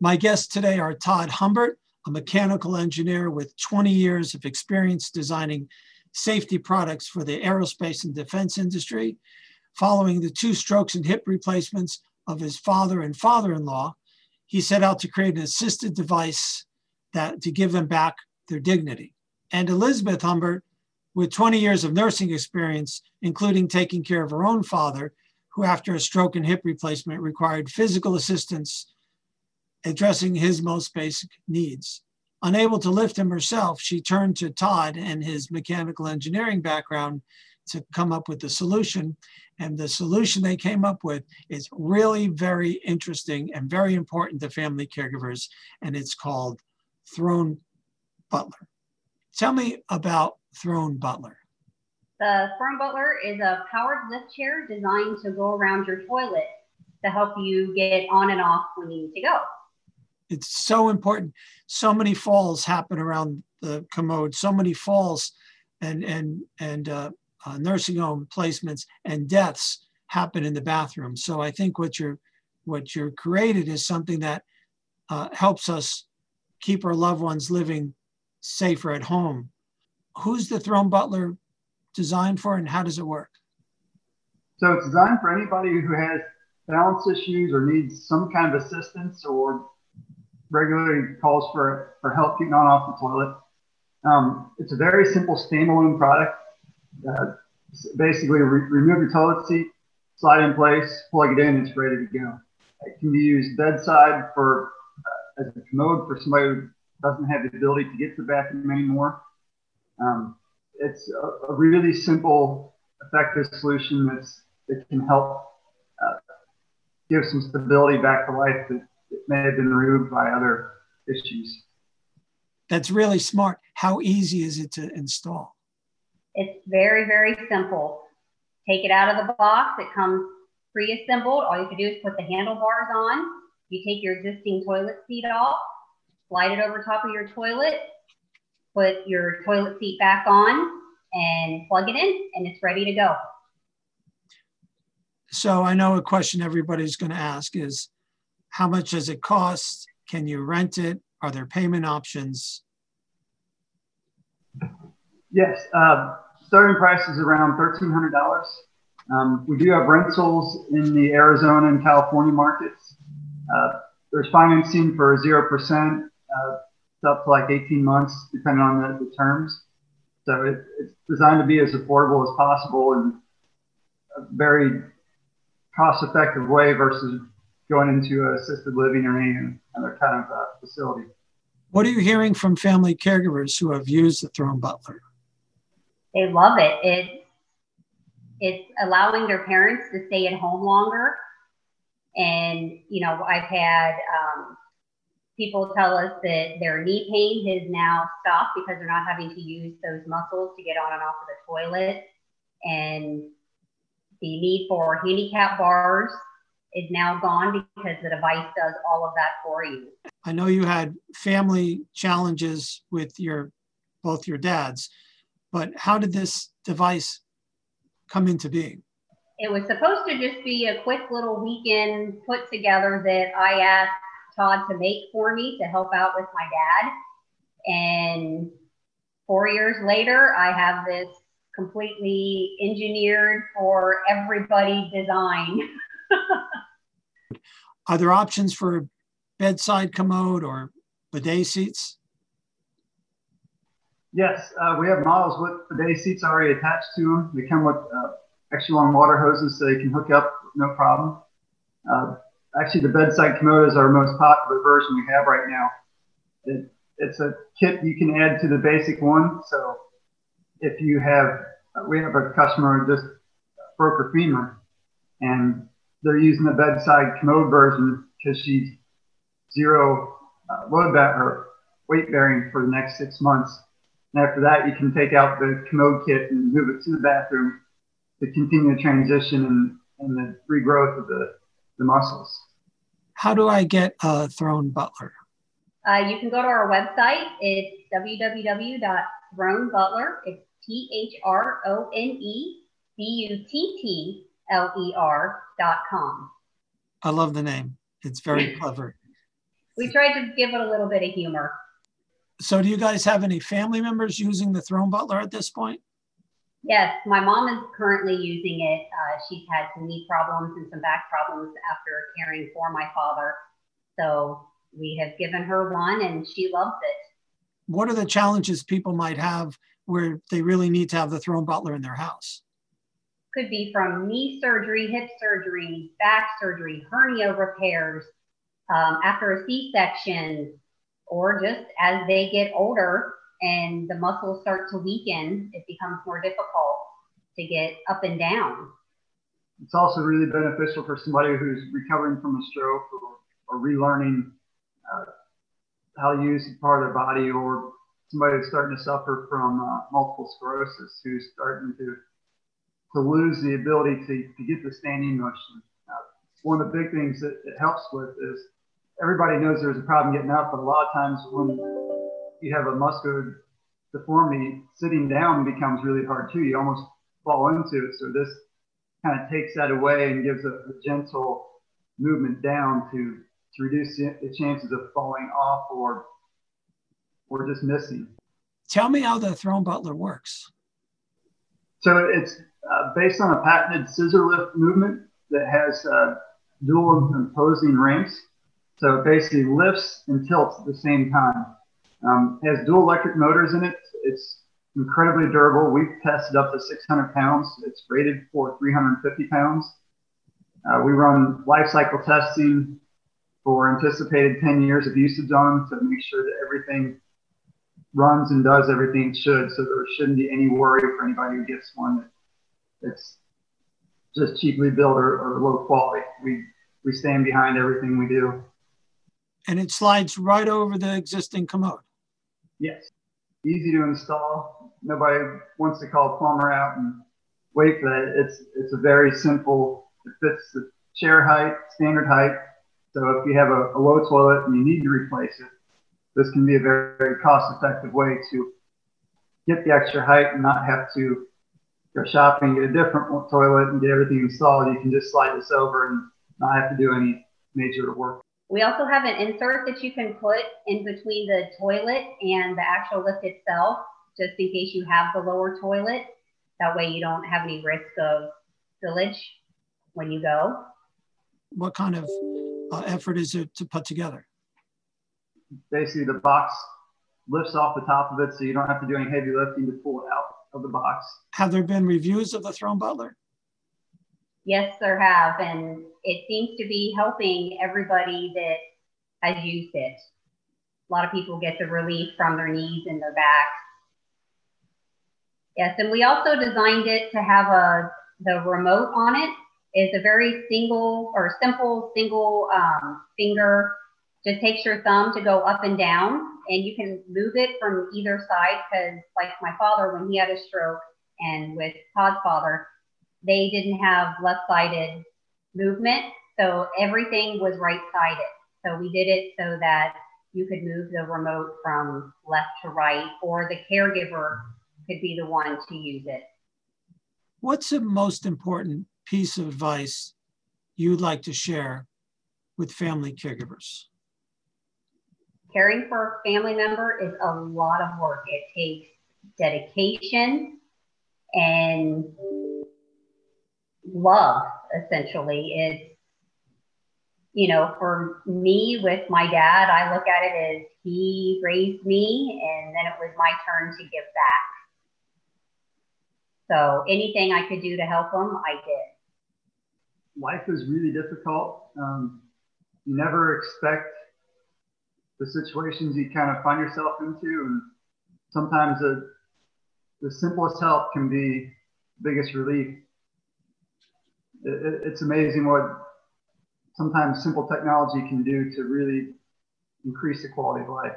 My guests today are Todd Humbert, a mechanical engineer with 20 years of experience designing safety products for the aerospace and defense industry, following the two strokes and hip replacements of his father and father-in-law. He set out to create an assisted device to give them back their dignity. And Elizabeth Humbert, with 20 years of nursing experience, including taking care of her own father, who after a stroke and hip replacement required physical assistance, addressing his most basic needs. Unable to lift him herself, she turned to Todd and his mechanical engineering background to come up with the solution. And the solution they came up with is really very interesting and very important to family caregivers. And it's called Throne Buttler. Tell me about Throne Buttler. The Throne Buttler is a powered lift chair designed to go around your toilet to help you get on and off when you need to go. It's so important. So many falls happen around the commode, so many falls and nursing home placements and deaths happen in the bathroom. So I think what you're created is something that helps us keep our loved ones living safer at home. Who's the Throne Buttler designed for and how does it work? So it's designed for anybody who has balance issues or needs some kind of assistance or regularly calls for help getting on off the toilet. It's a very simple standalone product. Basically, remove your toilet seat, slide in place, plug it in, it's ready to go. It can be used bedside for as a commode for somebody who doesn't have the ability to get to the bathroom anymore. It's a really simple, effective solution that can help give some stability back to life that it may have been removed by other issues. That's really smart. How easy is it to install? It's very, very simple. Take it out of the box. It comes pre-assembled. All you have to do is put the handlebars on. You take your existing toilet seat off, slide it over top of your toilet, put your toilet seat back on, and plug it in, and it's ready to go. So I know a question everybody's going to ask is, how much does it cost? Can you rent it? Are there payment options? Yes, starting price is around $1,300. We do have rentals in the Arizona and California markets. There's financing for 0%, up to like 18 months, depending on the terms. So it's designed to be as affordable as possible and a very cost-effective way versus going into assisted living or any other kind of facility. What are you hearing from family caregivers who have used the Throne Buttler? They love it. It's allowing their parents to stay at home longer. And, you know, I've had people tell us that their knee pain has now stopped because they're not having to use those muscles to get on and off of the toilet. And the need for handicap bars is now gone because the device does all of that for you. I know you had family challenges with both your dads, but how did this device come into being? It was supposed to just be a quick little weekend put together that I asked Todd to make for me to help out with my dad. And 4 years later, I have this completely engineered for everybody design. Are there options for bedside commode or bidet seats? Yes, we have models with bidet seats already attached to them. They come with extra long water hoses so they can hook up no problem. Actually, the bedside commode is our most popular version we have right now. It's a kit you can add to the basic one. So if you have, we have a customer who just broke her femur and they're using the bedside commode version because she's zero weight bearing for the next 6 months. And after that, you can take out the commode kit and move it to the bathroom to continue the transition and the regrowth of the muscles. How do I get a Throne Buttler? You can go to our website. It's www.thronebuttler. It's thronebuttler.com. I love the name. It's very clever. we tried to give it a little bit of humor. So do you guys have any family members using the Throne Buttler at this point? Yes, my mom is currently using it. She's had some knee problems and some back problems after caring for my father. So we have given her one and she loves it. What are the challenges people might have where they really need to have the Throne Buttler in their house? Could be from knee surgery, hip surgery, back surgery, hernia repairs, after a C-section, or just as they get older and the muscles start to weaken, it becomes more difficult to get up and down. It's also really beneficial for somebody who's recovering from a stroke or relearning how to use part of their body, or somebody who's starting to suffer from multiple sclerosis, who's starting to lose the ability to get the standing motion. One of the big things that it helps with is everybody knows there's a problem getting up, but a lot of times when you have a muscular deformity, sitting down becomes really hard too. You almost fall into it. So this kind of takes that away and gives a gentle movement down to reduce the chances of falling off or just missing. Tell me how the Throne Buttler works. So it's based on a patented scissor lift movement that has dual imposing ramps. So it basically lifts and tilts at the same time. It has dual electric motors in it. It's incredibly durable. We've tested up to 600 pounds. It's rated for 350 pounds. We run life cycle testing for anticipated 10 years of usage on them to make sure that everything runs and does everything it should. So there shouldn't be any worry for anybody who gets one that's just cheaply built or low quality. We stand behind everything we do. And it slides right over the existing commode. Yes. Easy to install. Nobody wants to call a plumber out and wait for that. It's a very simple, it fits the chair height, standard height. So if you have a low toilet and you need to replace it, this can be a very, very cost-effective way to get the extra height and not have to go shopping, get a different toilet and get everything installed. You can just slide this over and not have to do any major work. We also have an insert that you can put in between the toilet and the actual lift itself, just in case you have the lower toilet. That way you don't have any risk of spillage when you go. What kind of effort is it to put together? Basically the box lifts off the top of it, so you don't have to do any heavy lifting to pull it out of the box. Have there been reviews of the Throne Buttler? Yes, there have, and it seems to be helping everybody that has used it. A lot of people get the relief from their knees and their backs. Yes, and we also designed it to have the remote on it. It's a very simple finger. Just takes your thumb to go up and down, and you can move it from either side because, like my father, when he had a stroke, and with Todd's father, they didn't have left-sided movement, so everything was right-sided. So we did it so that you could move the remote from left to right, or the caregiver could be the one to use it. What's the most important piece of advice you'd like to share with family caregivers? Caring for a family member is a lot of work. It takes dedication and love, essentially. It's, you know, for me with my dad, I look at it as he raised me and then it was my turn to give back. So anything I could do to help him, I did. Life is really difficult. You never expect the situations you kind of find yourself into, and sometimes the simplest help can be the biggest relief. It's amazing what sometimes simple technology can do to really increase the quality of life.